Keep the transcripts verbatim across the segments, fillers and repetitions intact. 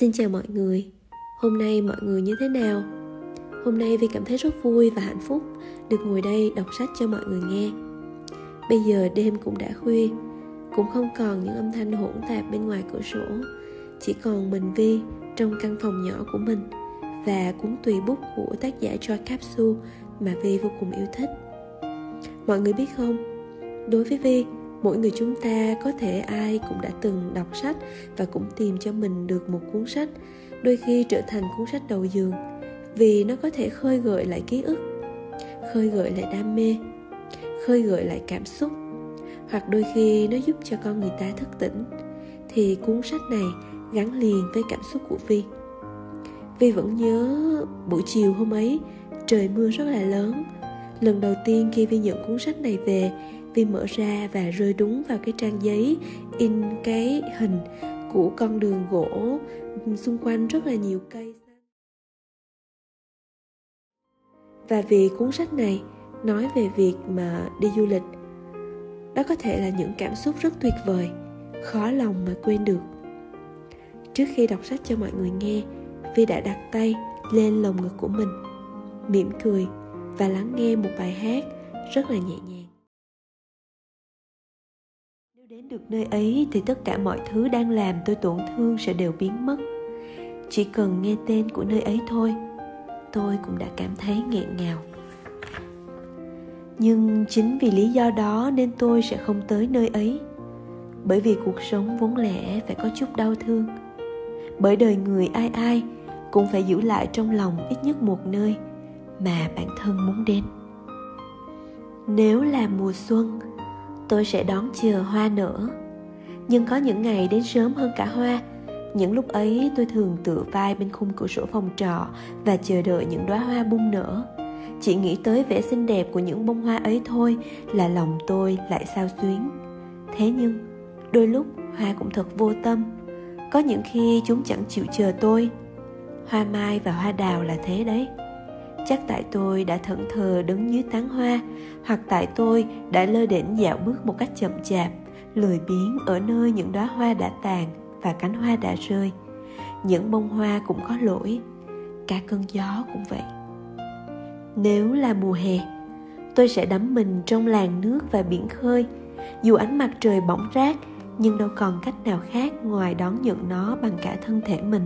Xin chào mọi người, hôm nay mọi người như thế nào? Hôm nay Vi cảm thấy rất vui và hạnh phúc được ngồi đây đọc sách cho mọi người nghe. Bây giờ đêm cũng đã khuya, cũng không còn những âm thanh hỗn tạp bên ngoài cửa sổ, chỉ còn mình Vi trong căn phòng nhỏ của mình và cuốn tùy bút của tác giả Joy Capsule mà Vi vô cùng yêu thích. Mọi người biết không, đối với Vi, mỗi người chúng ta có thể ai cũng đã từng đọc sách và cũng tìm cho mình được một cuốn sách, đôi khi trở thành cuốn sách đầu giường, vì nó có thể khơi gợi lại ký ức, khơi gợi lại đam mê, khơi gợi lại cảm xúc, hoặc đôi khi nó giúp cho con người ta thức tỉnh. Thì cuốn sách này gắn liền với cảm xúc của Vi. Vi vẫn nhớ buổi chiều hôm ấy, trời mưa rất là lớn. Lần đầu tiên khi Vi nhận cuốn sách này về, Vi mở ra và rơi đúng vào cái trang giấy in cái hình của con đường gỗ, xung quanh rất là nhiều cây. Và vì cuốn sách này nói về việc mà đi du lịch, đó có thể là những cảm xúc rất tuyệt vời, khó lòng mà quên được. Trước khi đọc sách cho mọi người nghe, Vi đã đặt tay lên lồng ngực của mình, mỉm cười và lắng nghe một bài hát rất là nhẹ nhàng. Nếu đến được nơi ấy thì tất cả mọi thứ đang làm tôi tổn thương sẽ đều biến mất. Chỉ cần nghe tên của nơi ấy thôi, tôi cũng đã cảm thấy nghẹn ngào. Nhưng chính vì lý do đó nên tôi sẽ không tới nơi ấy. Bởi vì cuộc sống vốn lẽ phải có chút đau thương. Bởi đời người ai ai cũng phải giữ lại trong lòng ít nhất một nơi mà bản thân muốn đến. Nếu là mùa xuân, tôi sẽ đón chờ hoa nở. Nhưng có những ngày đến sớm hơn cả hoa. Những lúc ấy tôi thường tựa vai bên khung cửa sổ phòng trọ và chờ đợi những đóa hoa bung nở. Chỉ nghĩ tới vẻ xinh đẹp của những bông hoa ấy thôi là lòng tôi lại xao xuyến. Thế nhưng, đôi lúc hoa cũng thật vô tâm. Có những khi chúng chẳng chịu chờ tôi. Hoa mai và hoa đào là thế đấy. Chắc tại tôi đã thẫn thờ đứng dưới tán hoa, hoặc tại tôi đã lơ đễnh dạo bước một cách chậm chạp, lười biếng ở nơi những đóa hoa đã tàn và cánh hoa đã rơi. Những bông hoa cũng có lỗi, cả cơn gió cũng vậy. Nếu là mùa hè, tôi sẽ đắm mình trong làn nước và biển khơi. Dù ánh mặt trời bỏng rát, nhưng đâu còn cách nào khác ngoài đón nhận nó bằng cả thân thể mình.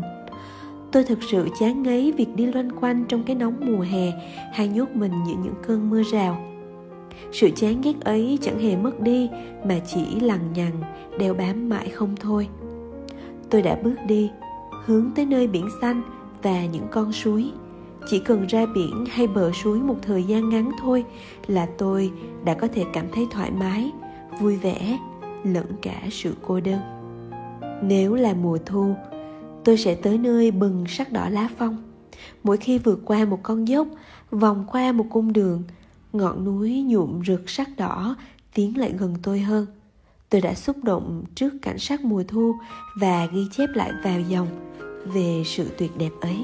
Tôi thực sự chán ngấy việc đi loanh quanh trong cái nóng mùa hè hay nhốt mình giữa những cơn mưa rào. Sự chán ghét ấy chẳng hề mất đi mà chỉ lằng nhằng, đeo bám mãi không thôi. Tôi đã bước đi, hướng tới nơi biển xanh và những con suối. Chỉ cần ra biển hay bờ suối một thời gian ngắn thôi là tôi đã có thể cảm thấy thoải mái, vui vẻ, lẫn cả sự cô đơn. Nếu là mùa thu, tôi sẽ tới nơi bừng sắc đỏ lá phong. Mỗi khi vượt qua một con dốc, vòng qua một cung đường, ngọn núi nhuộm rực sắc đỏ tiến lại gần tôi hơn. Tôi đã xúc động trước cảnh sắc mùa thu và ghi chép lại vào dòng về sự tuyệt đẹp ấy.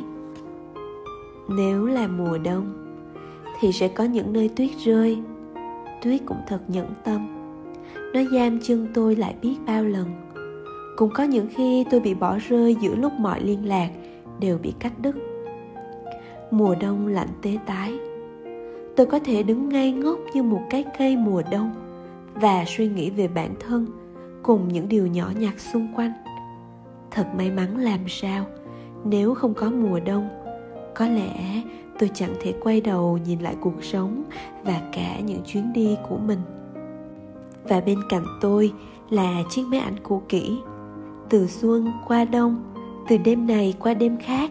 Nếu là mùa đông, thì sẽ có những nơi tuyết rơi. Tuyết cũng thật nhẫn tâm. Nó giam chân tôi lại biết bao lần. Cũng có những khi tôi bị bỏ rơi giữa lúc mọi liên lạc đều bị cắt đứt. Mùa đông lạnh tê tái. Tôi có thể đứng ngây ngốc như một cái cây mùa đông và suy nghĩ về bản thân cùng những điều nhỏ nhặt xung quanh. Thật may mắn làm sao, nếu không có mùa đông, có lẽ tôi chẳng thể quay đầu nhìn lại cuộc sống và cả những chuyến đi của mình. Và bên cạnh tôi là chiếc máy ảnh cũ kỹ. Từ xuân qua đông, từ đêm này qua đêm khác.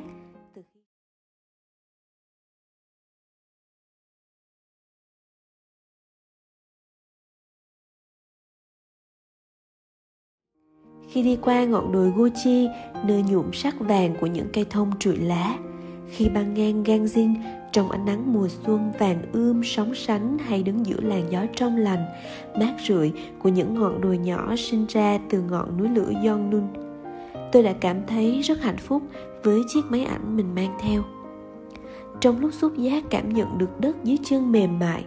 Khi đi qua ngọn đồi Gucci, nơi nhuộm sắc vàng của những cây thông trụi lá, khi băng ngang Gangjin trong ánh nắng mùa xuân vàng ươm sóng sánh, hay đứng giữa làn gió trong lành mát rượi của những ngọn đồi nhỏ sinh ra từ ngọn núi lửa Ganun, tôi đã cảm thấy rất hạnh phúc với chiếc máy ảnh mình mang theo. Trong lúc xúc giác cảm nhận được đất dưới chân mềm mại,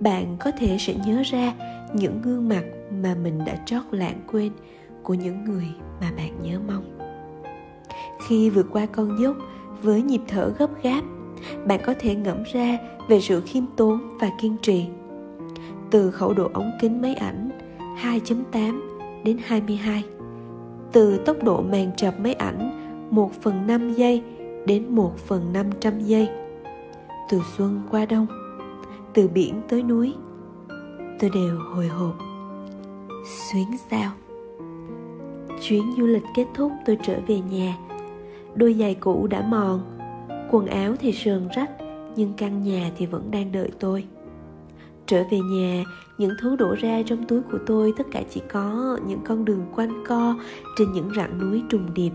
bạn có thể sẽ nhớ ra những gương mặt mà mình đã trót lãng quên của những người mà bạn nhớ mong. Khi vượt qua con dốc với nhịp thở gấp gáp, bạn có thể ngẫm ra về sự khiêm tốn và kiên trì. Từ khẩu độ ống kính máy ảnh hai chấm tám đến hai mươi hai, từ tốc độ màn chập máy ảnh một phần năm giây đến một phần năm trăm giây, từ xuân qua đông, từ biển tới núi, tôi đều hồi hộp. Xuyến sao? Chuyến du lịch kết thúc, tôi trở về nhà. Đôi giày cũ đã mòn, quần áo thì sờn rách, nhưng căn nhà thì vẫn đang đợi tôi. Trở về nhà, những thứ đổ ra trong túi của tôi tất cả chỉ có những con đường quanh co trên những rặng núi trùng điệp.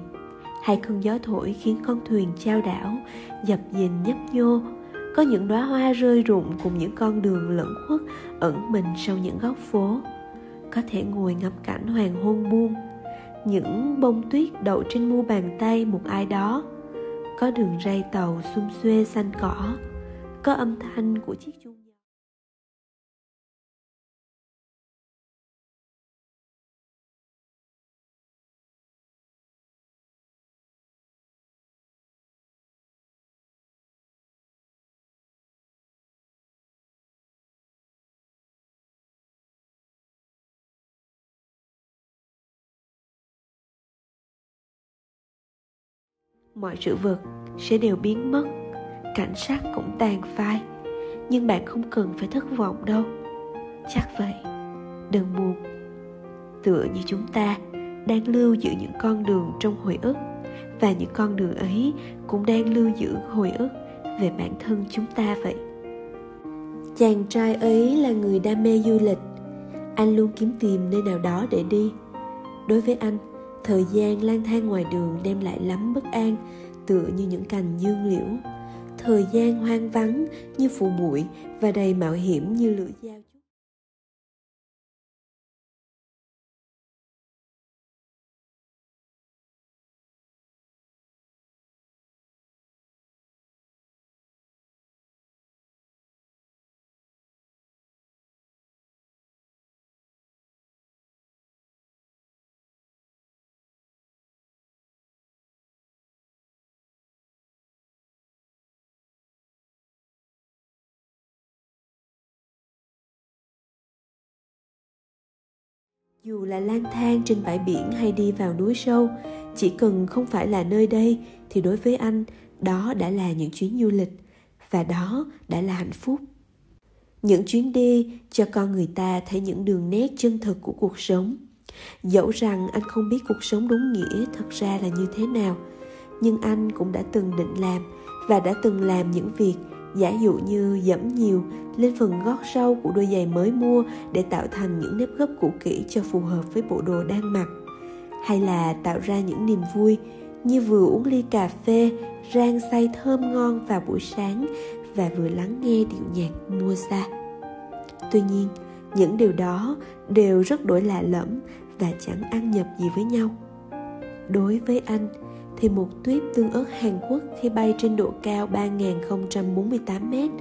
Hai cơn gió thổi khiến con thuyền chao đảo, dập dình nhấp nhô. Có những đóa hoa rơi rụng cùng những con đường lẩn khuất ẩn mình sau những góc phố. Có thể ngồi ngắm cảnh hoàng hôn buông, những bông tuyết đậu trên mu bàn tay một ai đó. Có đường ray tàu xum xuê xanh cỏ, có âm thanh của chiếc chuông. Mọi sự vật sẽ đều biến mất, cảnh sắc cũng tàn phai, nhưng bạn không cần phải thất vọng đâu. Chắc vậy, đừng buồn. Tựa như chúng ta đang lưu giữ những con đường trong hồi ức, và những con đường ấy cũng đang lưu giữ hồi ức về bản thân chúng ta vậy. Chàng trai ấy là người đam mê du lịch. Anh luôn kiếm tìm nơi nào đó để đi. Đối với anh, thời gian lang thang ngoài đường đem lại lắm bất an, tựa như những cành dương liễu. Thời gian hoang vắng như phủ bụi và đầy mạo hiểm như lưỡi dao. Dù là lang thang trên bãi biển hay đi vào núi sâu, chỉ cần không phải là nơi đây thì đối với anh, đó đã là những chuyến du lịch, và đó đã là hạnh phúc. Những chuyến đi cho con người ta thấy những đường nét chân thực của cuộc sống. Dẫu rằng anh không biết cuộc sống đúng nghĩa thật ra là như thế nào, nhưng anh cũng đã từng định làm và đã từng làm những việc, giả dụ như dẫm nhiều lên phần gót sau của đôi giày mới mua để tạo thành những nếp gấp cũ kỹ cho phù hợp với bộ đồ đang mặc, hay là tạo ra những niềm vui như vừa uống ly cà phê rang xay thơm ngon vào buổi sáng và vừa lắng nghe điệu nhạc mua xa. Tuy nhiên, những điều đó đều rất đổi lạ lẫm và chẳng ăn nhập gì với nhau. Đối với anh thì một tuyết tương ớt Hàn Quốc khi bay trên độ cao ba nghìn không trăm bốn mươi tám mét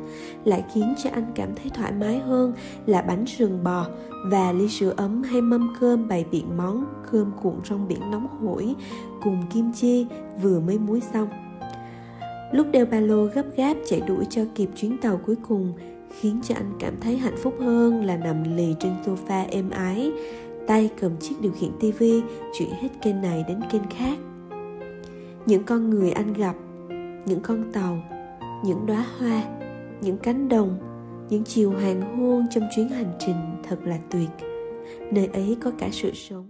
lại khiến cho anh cảm thấy thoải mái hơn là bánh sườn bò và ly sữa ấm hay mâm cơm bày biện món cơm cuộn rong biển nóng hổi cùng kim chi vừa mới muối xong. Lúc đeo ba lô gấp gáp chạy đuổi cho kịp chuyến tàu cuối cùng khiến cho anh cảm thấy hạnh phúc hơn là nằm lì trên sofa êm ái, tay cầm chiếc điều khiển tivi chuyển hết kênh này đến kênh khác. Những con người anh gặp, những con tàu, những đóa hoa, những cánh đồng, những chiều hoàng hôn trong chuyến hành trình thật là tuyệt. Nơi ấy có cả sự sống.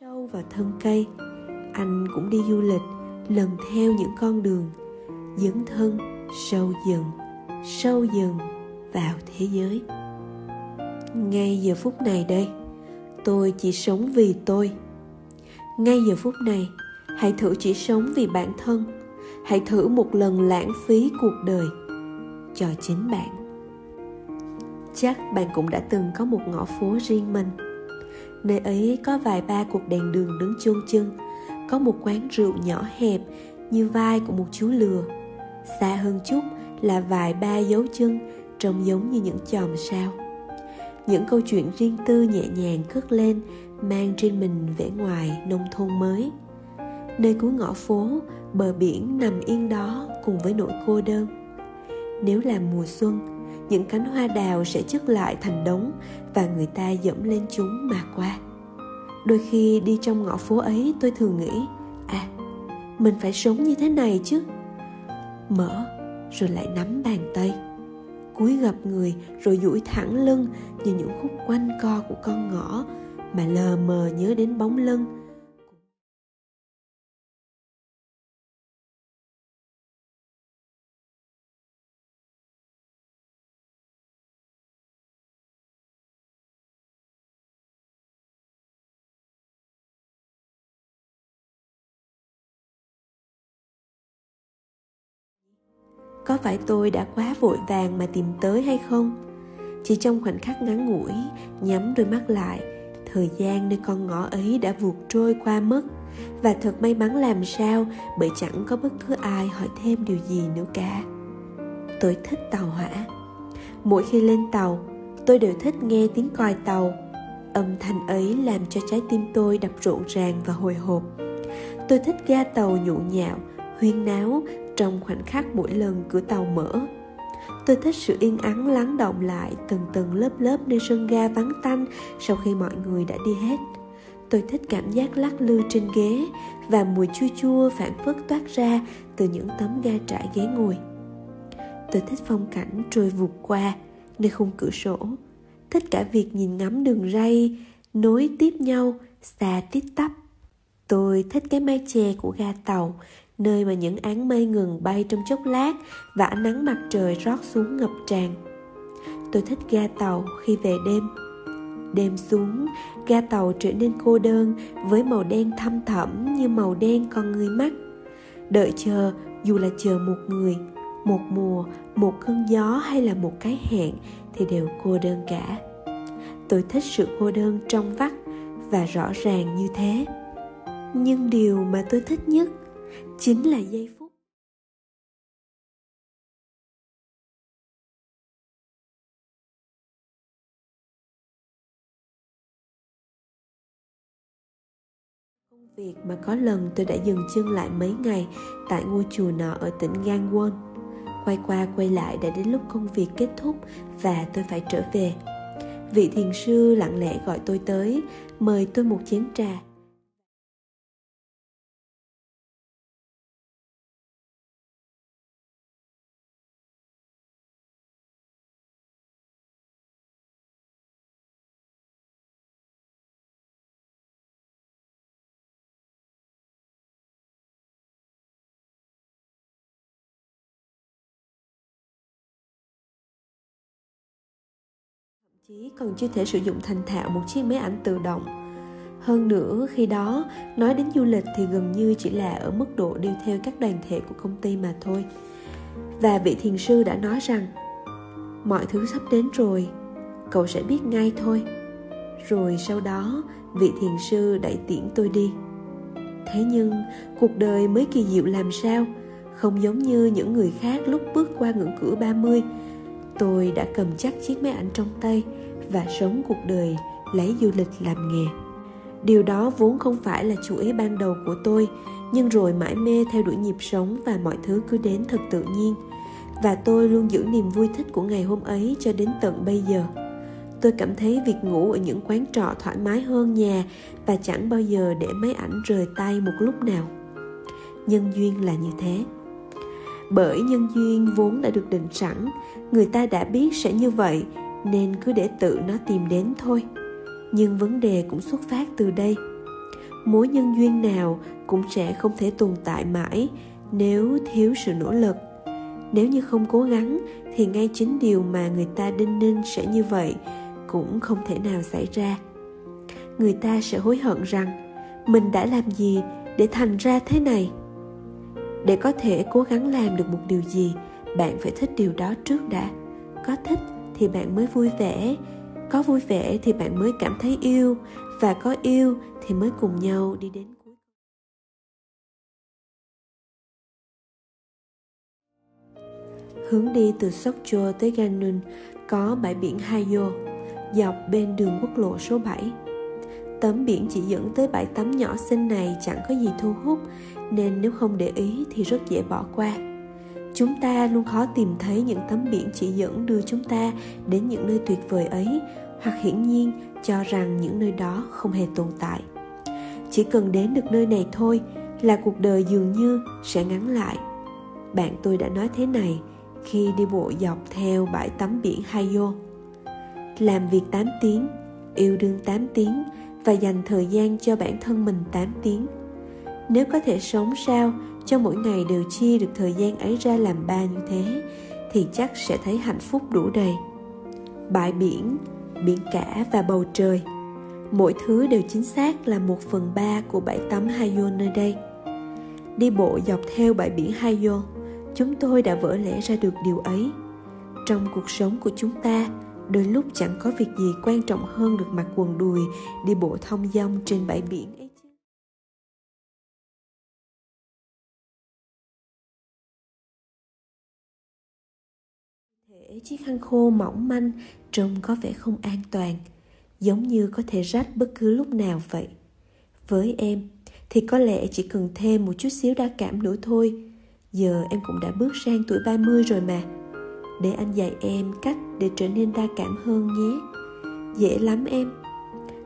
Sâu vào thân cây, anh cũng đi du lịch lần theo những con đường dấn thân sâu dần, sâu dần vào thế giới. Ngay giờ phút này đây, tôi chỉ sống vì tôi. Ngay giờ phút này, hãy thử chỉ sống vì bản thân. Hãy thử một lần lãng phí cuộc đời cho chính bạn. Chắc bạn cũng đã từng có một ngõ phố riêng mình. Nơi ấy có vài ba cột đèn đường đứng chôn chân. Có một quán rượu nhỏ hẹp như vai của một chú lừa. Xa hơn chút là vài ba dấu chân trông giống như những chòm sao. Những câu chuyện riêng tư nhẹ nhàng cất lên, mang trên mình vẻ ngoài nông thôn mới. Nơi cuối ngõ phố, bờ biển nằm yên đó cùng với nỗi cô đơn. Nếu là mùa xuân, những cánh hoa đào sẽ chất lại thành đống và người ta dẫm lên chúng mà qua. Đôi khi đi trong ngõ phố ấy, tôi thường nghĩ, à, mình phải sống như thế này chứ. Mở rồi lại nắm bàn tay, cúi gập người rồi duỗi thẳng lưng như những khúc quanh co của con ngõ mà lờ mờ nhớ đến bóng lưng. Có phải tôi đã quá vội vàng mà tìm tới hay không? Chỉ trong khoảnh khắc ngắn ngủi, nhắm đôi mắt lại, thời gian nơi con ngõ ấy đã vụt trôi qua mất. Và thật may mắn làm sao, bởi chẳng có bất cứ ai hỏi thêm điều gì nữa cả. Tôi thích tàu hỏa. Mỗi khi lên tàu, tôi đều thích nghe tiếng còi tàu. Âm thanh ấy làm cho trái tim tôi đập rộn ràng và hồi hộp. Tôi thích ga tàu nhộn nhạo, huyên náo trong khoảnh khắc mỗi lần cửa tàu mở. Tôi thích sự yên ắng lắng động lại từng từng lớp lớp nơi sân ga vắng tanh sau khi mọi người đã đi hết. Tôi thích cảm giác lắc lư trên ghế và mùi chua chua phảng phất toát ra từ những tấm ga trải ghế ngồi. Tôi thích phong cảnh trôi vụt qua nơi khung cửa sổ, thích cả việc nhìn ngắm đường ray nối tiếp nhau xa tít tắp. Tôi thích cái mái che của ga tàu, nơi mà những áng mây ngừng bay trong chốc lát và ánh nắng mặt trời rót xuống ngập tràn. Tôi thích ga tàu khi về đêm. Đêm xuống, ga tàu trở nên cô đơn với màu đen thâm thẳm như màu đen con người mắt. Đợi chờ, dù là chờ một người, một mùa, một cơn gió hay là một cái hẹn thì đều cô đơn cả. Tôi thích sự cô đơn trong vắt và rõ ràng như thế. Nhưng điều mà tôi thích nhất chính là giây phút công việc mà có lần tôi đã dừng chân lại mấy ngày tại ngôi chùa nọ ở tỉnh Gangwon. Quay qua quay lại đã đến lúc công việc kết thúc và tôi phải trở về. Vị thiền sư lặng lẽ gọi tôi tới, mời tôi một chén trà. Chí còn chưa thể sử dụng thành thạo một chiếc máy ảnh tự động. Hơn nữa, khi đó nói đến du lịch thì gần như chỉ là ở mức độ đi theo các đoàn thể của công ty mà thôi. Và vị thiền sư đã nói rằng, mọi thứ sắp đến rồi, cậu sẽ biết ngay thôi. Rồi sau đó, vị thiền sư đẩy tiễn tôi đi. Thế nhưng, cuộc đời mới kỳ diệu làm sao. Không giống như những người khác lúc bước qua ngưỡng cửa ba mươi, tôi đã cầm chắc chiếc máy ảnh trong tay và sống cuộc đời lấy du lịch làm nghề. Điều đó vốn không phải là chủ ý ban đầu của tôi, nhưng rồi mãi mê theo đuổi nhịp sống và mọi thứ cứ đến thật tự nhiên. Và tôi luôn giữ niềm vui thích của ngày hôm ấy cho đến tận bây giờ. Tôi cảm thấy việc ngủ ở những quán trọ thoải mái hơn nhà và chẳng bao giờ để máy ảnh rời tay một lúc nào. Nhân duyên là như thế. Bởi nhân duyên vốn đã được định sẵn, người ta đã biết sẽ như vậy nên cứ để tự nó tìm đến thôi. Nhưng vấn đề cũng xuất phát từ đây. Mối nhân duyên nào cũng sẽ không thể tồn tại mãi nếu thiếu sự nỗ lực. Nếu như không cố gắng thì ngay chính điều mà người ta đinh ninh sẽ như vậy cũng không thể nào xảy ra. Người ta sẽ hối hận rằng mình đã làm gì để thành ra thế này. Để có thể cố gắng làm được một điều gì, bạn phải thích điều đó trước đã. Có thích thì bạn mới vui vẻ, có vui vẻ thì bạn mới cảm thấy yêu, và có yêu thì mới cùng nhau đi đến cuối. Hướng đi từ Sokcho tới Ganun có bãi biển Hayo, dọc bên đường quốc lộ số bảy. Tấm biển chỉ dẫn tới bãi tắm nhỏ xinh này chẳng có gì thu hút, nên nếu không để ý thì rất dễ bỏ qua. Chúng ta luôn khó tìm thấy những tấm biển chỉ dẫn đưa chúng ta đến những nơi tuyệt vời ấy, hoặc hiển nhiên cho rằng những nơi đó không hề tồn tại. Chỉ cần đến được nơi này thôi là cuộc đời dường như sẽ ngắn lại. Bạn tôi đã nói thế này khi đi bộ dọc theo bãi tắm biển Hayo. Làm việc tám tiếng, yêu đương tám tiếng và dành thời gian cho bản thân mình tám tiếng. Nếu có thể sống sao cho mỗi ngày đều chia được thời gian ấy ra làm ba như thế thì chắc sẽ thấy hạnh phúc đủ đầy. Bãi biển, biển cả và bầu trời, mỗi thứ đều chính xác là một phần ba của bãi tắm Hayo nơi đây. Đi bộ dọc theo bãi biển Hayo, chúng tôi đã vỡ lẽ ra được điều ấy. Trong cuộc sống của chúng ta, đôi lúc chẳng có việc gì quan trọng hơn được mặc quần đùi đi bộ thong dong trên bãi biển ấy. Thể chiếc khăn khô mỏng manh trông có vẻ không an toàn, giống như có thể rách bất cứ lúc nào vậy. Với em thì có lẽ chỉ cần thêm một chút xíu đa cảm nữa thôi. Giờ em cũng đã bước sang tuổi ba mươi rồi mà. Để anh dạy em cách để trở nên đa cảm hơn nhé. Dễ lắm em.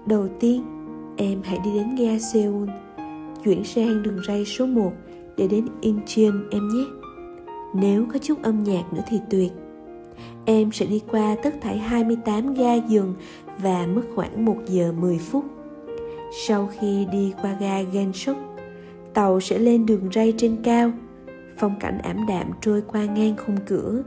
Đầu tiên, em hãy đi đến ga Seoul, chuyển sang đường ray số một để đến Incheon em nhé. Nếu có chút âm nhạc nữa thì tuyệt. Em sẽ đi qua tất thảy hai mươi tám ga dừng và mất khoảng một giờ mười phút. Sau khi đi qua ga Gangjin, tàu sẽ lên đường ray trên cao. Phong cảnh ảm đạm trôi qua ngang khung cửa.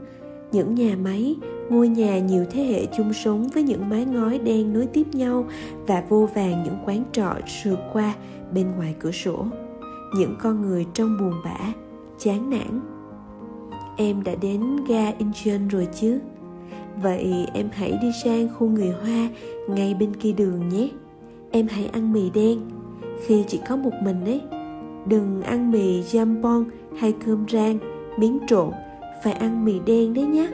Những nhà máy, ngôi nhà nhiều thế hệ chung sống với những mái ngói đen nối tiếp nhau và vô vàn những quán trọ sượt qua bên ngoài cửa sổ. Những con người trong buồn bã, chán nản. Em đã đến ga Incheon rồi chứ? Vậy em hãy đi sang khu người Hoa ngay bên kia đường nhé. Em hãy ăn mì đen khi chỉ có một mình ấy. Đừng ăn mì jambon hay cơm rang, miếng trộn, phải ăn mì đen đấy nhé.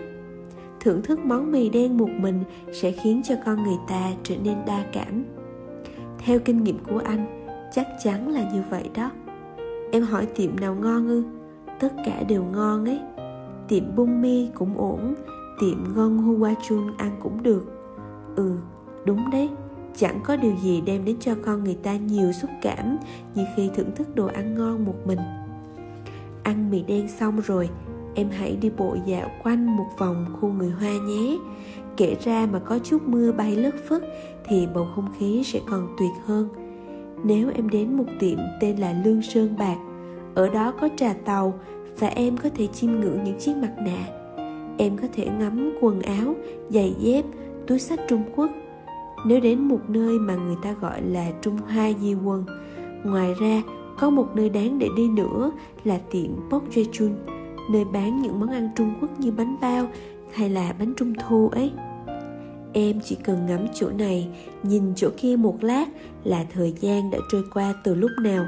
Thưởng thức món mì đen một mình sẽ khiến cho con người ta trở nên đa cảm. Theo kinh nghiệm của anh, chắc chắn là như vậy đó. Em hỏi tiệm nào ngon ư? Tất cả đều ngon ấy. Tiệm bung mi cũng ổn, tiệm ngon hua chun ăn cũng được. Ừ, đúng đấy. Chẳng có điều gì đem đến cho con người ta nhiều xúc cảm như khi thưởng thức đồ ăn ngon một mình. Ăn mì đen xong rồi, em hãy đi bộ dạo quanh một vòng khu người Hoa nhé. Kể ra mà có chút mưa bay lất phất thì bầu không khí sẽ còn tuyệt hơn. Nếu em đến một tiệm tên là Lương Sơn Bạc, ở đó có trà tàu và em có thể chiêm ngưỡng những chiếc mặt nạ. Em có thể ngắm quần áo, giày dép, túi xách Trung Quốc. Nếu đến một nơi mà người ta gọi là Trung Hoa Di Quân. Ngoài ra, có một nơi đáng để đi nữa là tiệm Bok Jae Chun, nơi bán những món ăn Trung Quốc như bánh bao hay là bánh trung thu ấy. Em chỉ cần ngắm chỗ này, nhìn chỗ kia một lát là thời gian đã trôi qua từ lúc nào.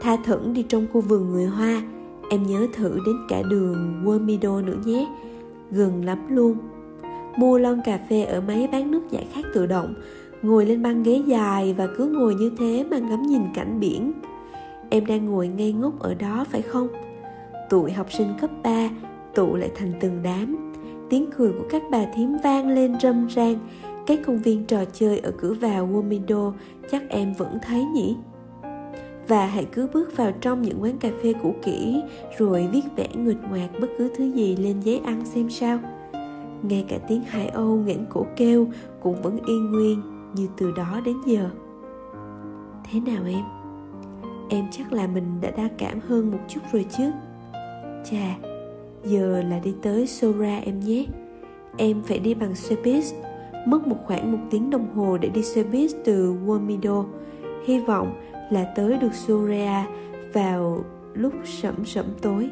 Tha thẩn đi trong khu vườn người Hoa, em nhớ thử đến cả đường Wolmido nữa nhé, gần lắm luôn. Mua lon cà phê ở máy bán nước giải khát tự động, ngồi lên băng ghế dài và cứ ngồi như thế mà ngắm nhìn cảnh biển. Em đang ngồi ngây ngốc ở đó phải không? Tụi học sinh cấp ba tụ lại thành từng đám. Tiếng cười của các bà thím vang lên râm ran. Cái công viên trò chơi ở cửa vào Wolmido chắc em vẫn thấy nhỉ? Và hãy cứ bước vào trong những quán cà phê cũ kỹ rồi viết vẽ nguệch ngoạc bất cứ thứ gì lên giấy ăn xem sao. Ngay cả tiếng hải âu nghển cổ kêu cũng vẫn yên nguyên như từ đó đến giờ. Thế nào em? Em chắc là mình đã đa cảm hơn một chút rồi chứ? Chà, giờ là đi tới Sora em nhé. Em phải đi bằng xe buýt, mất một khoảng một tiếng đồng hồ để đi xe buýt từ Wolmido. Hy vọng là tới được Sora vào lúc sẫm sẫm tối.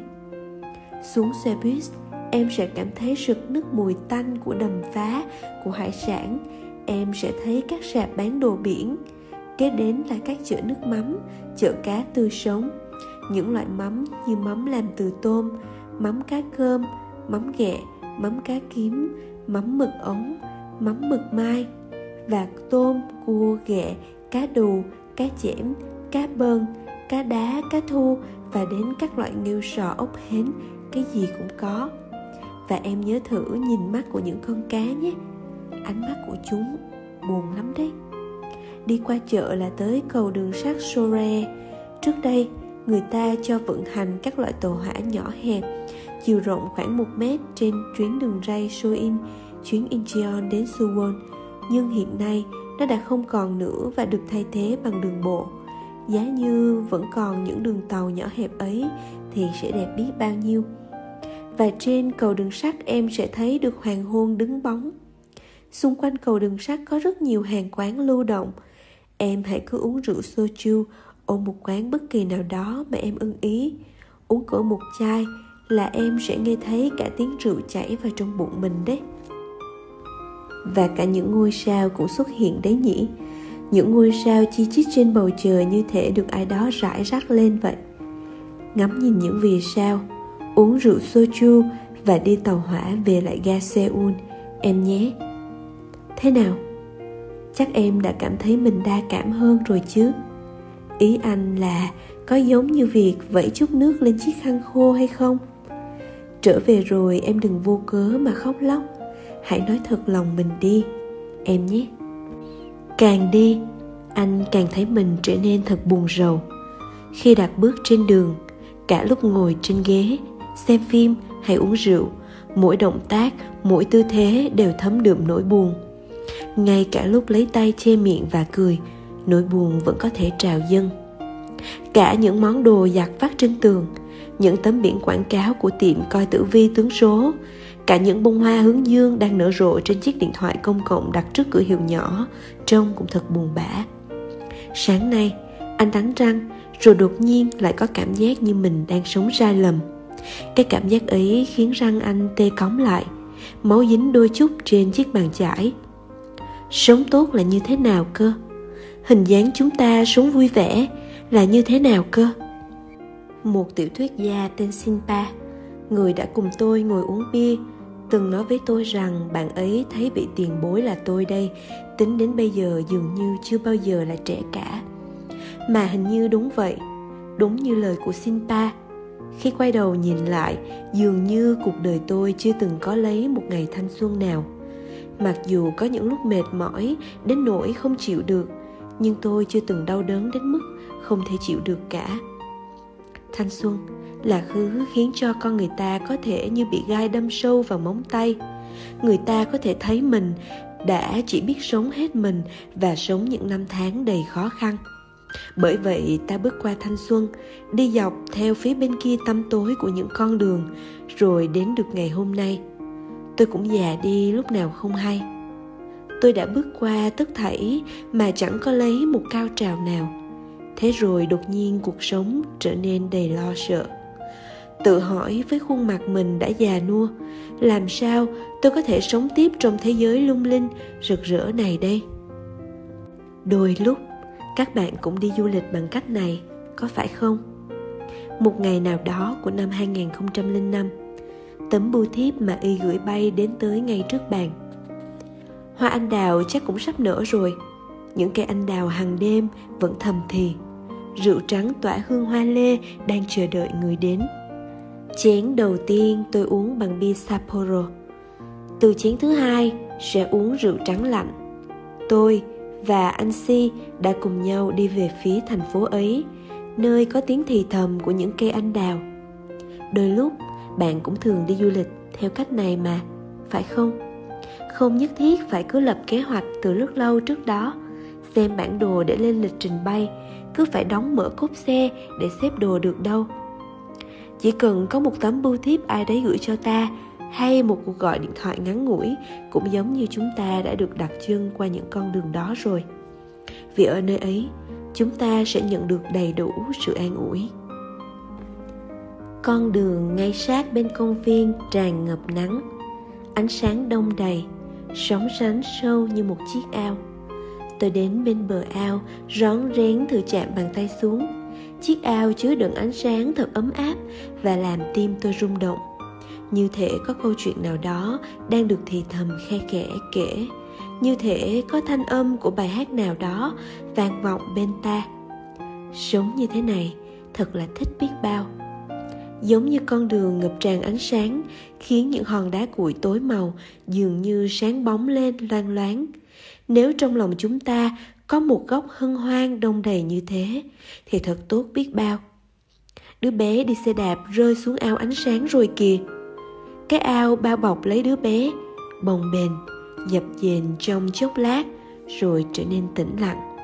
Xuống xe buýt, em sẽ cảm thấy sực nước mùi tanh của đầm phá, của hải sản. Em sẽ thấy các sạp bán đồ biển. Kế đến là các chợ nước mắm, chợ cá tươi sống. Những loại mắm như mắm làm từ tôm, mắm cá cơm, mắm ghẹ, mắm cá kiếm, mắm mực ống, mắm mực mai. Và tôm, cua, ghẹ, cá đù, cá chẽm, cá bơn, cá đá, cá thu. Và đến các loại nghêu sò, ốc hến, cái gì cũng có. Và em nhớ thử nhìn mắt của những con cá nhé. Ánh mắt của chúng buồn lắm đấy. Đi qua chợ là tới cầu đường sắt Sora. Trước đây, người ta cho vận hành các loại tàu hỏa nhỏ hẹp, chiều rộng khoảng một mét trên chuyến đường ray Soin, chuyến Incheon đến Suwon. Nhưng hiện nay, nó đã không còn nữa và được thay thế bằng đường bộ. Giá như vẫn còn những đường tàu nhỏ hẹp ấy thì sẽ đẹp biết bao nhiêu. Và trên cầu đường sắt em sẽ thấy được hoàng hôn đứng bóng. Xung quanh cầu đường sắt có rất nhiều hàng quán lưu động. Em hãy cứ uống rượu soju, ôm một quán bất kỳ nào đó mà em ưng ý. Uống cỡ một chai là em sẽ nghe thấy cả tiếng rượu chảy vào trong bụng mình đấy. Và cả những ngôi sao cũng xuất hiện đấy nhỉ. Những ngôi sao chi chít trên bầu trời như thể được ai đó rải rác lên vậy. Ngắm nhìn những vì sao, uống rượu soju và đi tàu hỏa về lại ga Seoul em nhé. Thế nào? Chắc em đã cảm thấy mình đa cảm hơn rồi chứ? Ý anh là có giống như việc vẩy chút nước lên chiếc khăn khô hay không? Trở về rồi em đừng vô cớ mà khóc lóc. Hãy nói thật lòng mình đi em nhé. Càng đi, anh càng thấy mình trở nên thật buồn rầu. Khi đặt bước trên đường, cả lúc ngồi trên ghế, xem phim hay uống rượu, mỗi động tác, mỗi tư thế đều thấm đượm nỗi buồn. Ngay cả lúc lấy tay che miệng và cười, nỗi buồn vẫn có thể trào dâng. Cả những món đồ giặt vắt trên tường, những tấm biển quảng cáo của tiệm coi tử vi tướng số, cả những bông hoa hướng dương đang nở rộ trên chiếc điện thoại công cộng đặt trước cửa hiệu nhỏ, trông cũng thật buồn bã. Sáng nay, anh đánh răng, rồi đột nhiên lại có cảm giác như mình đang sống sai lầm. Cái cảm giác ấy khiến răng anh tê cóng lại, máu dính đôi chút trên chiếc bàn chải. Sống tốt là như thế nào cơ? Hình dáng chúng ta sống vui vẻ là như thế nào cơ? Một tiểu thuyết gia tên Sinpa, người đã cùng tôi ngồi uống bia, từng nói với tôi rằng bạn ấy thấy bị tiền bối là tôi đây, tính đến bây giờ dường như chưa bao giờ là trẻ cả. Mà hình như đúng vậy, đúng như lời của Sinpa. Khi quay đầu nhìn lại, dường như cuộc đời tôi chưa từng có lấy một ngày thanh xuân nào. Mặc dù có những lúc mệt mỏi đến nỗi không chịu được, nhưng tôi chưa từng đau đớn đến mức không thể chịu được cả. Thanh xuân là thứ khiến cho con người ta có thể như bị gai đâm sâu vào móng tay. Người ta có thể thấy mình đã chỉ biết sống hết mình và sống những năm tháng đầy khó khăn. Bởi vậy ta bước qua thanh xuân, đi dọc theo phía bên kia tăm tối của những con đường, rồi đến được ngày hôm nay. Tôi cũng già đi lúc nào không hay. Tôi đã bước qua tất thảy mà chẳng có lấy một cao trào nào. Thế rồi đột nhiên cuộc sống trở nên đầy lo sợ. Tự hỏi với khuôn mặt mình đã già nua, làm sao tôi có thể sống tiếp trong thế giới lung linh, rực rỡ này đây? Đôi lúc, các bạn cũng đi du lịch bằng cách này, có phải không? Một ngày nào đó của năm hai nghìn không trăm lẻ năm, tấm bưu thiếp mà Y gửi bay đến tới ngay trước bàn. Hoa anh đào chắc cũng sắp nở rồi. Những cây anh đào hàng đêm vẫn thầm thì. Rượu trắng tỏa hương hoa lê đang chờ đợi người đến. Chén đầu tiên tôi uống bằng bia Sapporo. Từ chén thứ hai sẽ uống rượu trắng lạnh. Tôi và anh Si đã cùng nhau đi về phía thành phố ấy, nơi có tiếng thì thầm của những cây anh đào. Đôi lúc bạn cũng thường đi du lịch theo cách này mà, phải không? Không nhất thiết phải cứ lập kế hoạch từ rất lâu trước đó, xem bản đồ để lên lịch trình bay, cứ phải đóng mở cốp xe để xếp đồ được đâu. Chỉ cần có một tấm bưu thiếp ai đấy gửi cho ta, hay một cuộc gọi điện thoại ngắn ngủi, cũng giống như chúng ta đã được đặt chân qua những con đường đó rồi. Vì ở nơi ấy, chúng ta sẽ nhận được đầy đủ sự an ủi. Con đường ngay sát bên công viên tràn ngập nắng, ánh sáng đông đầy, sóng sánh sâu như một chiếc ao. Tôi đến bên bờ ao, rón rén thử chạm bàn tay xuống. Chiếc ao chứa đựng ánh sáng thật ấm áp và làm tim tôi rung động. Như thể có câu chuyện nào đó đang được thì thầm khe khẽ kể, như thể có thanh âm của bài hát nào đó vang vọng bên ta. Sống như thế này thật là thích biết bao. Giống như con đường ngập tràn ánh sáng, khiến những hòn đá cuội tối màu dường như sáng bóng lên loang loáng. Nếu trong lòng chúng ta có một góc hân hoan đông đầy như thế thì thật tốt biết bao. Đứa bé đi xe đạp rơi xuống ao ánh sáng rồi kìa. Cái ao bao bọc lấy đứa bé, bồng bềnh, dập dềnh trong chốc lát rồi trở nên tĩnh lặng.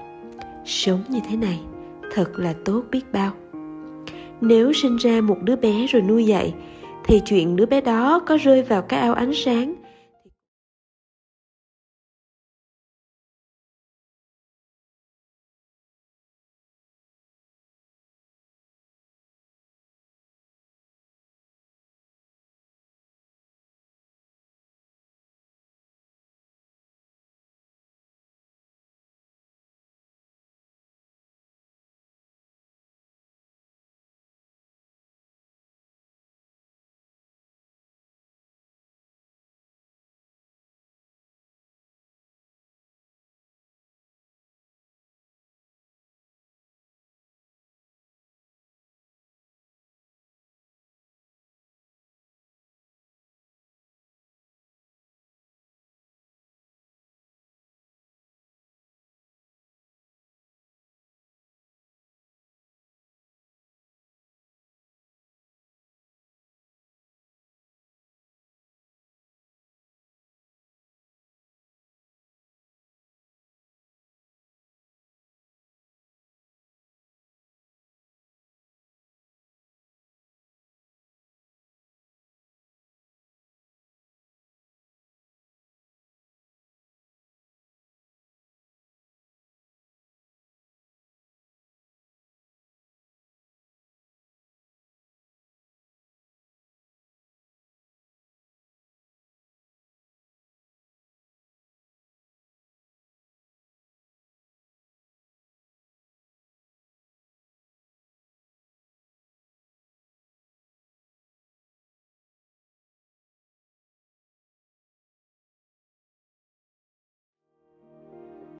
Sống như thế này thật là tốt biết bao. Nếu sinh ra một đứa bé rồi nuôi dạy, thì chuyện đứa bé đó có rơi vào cái ao ánh sáng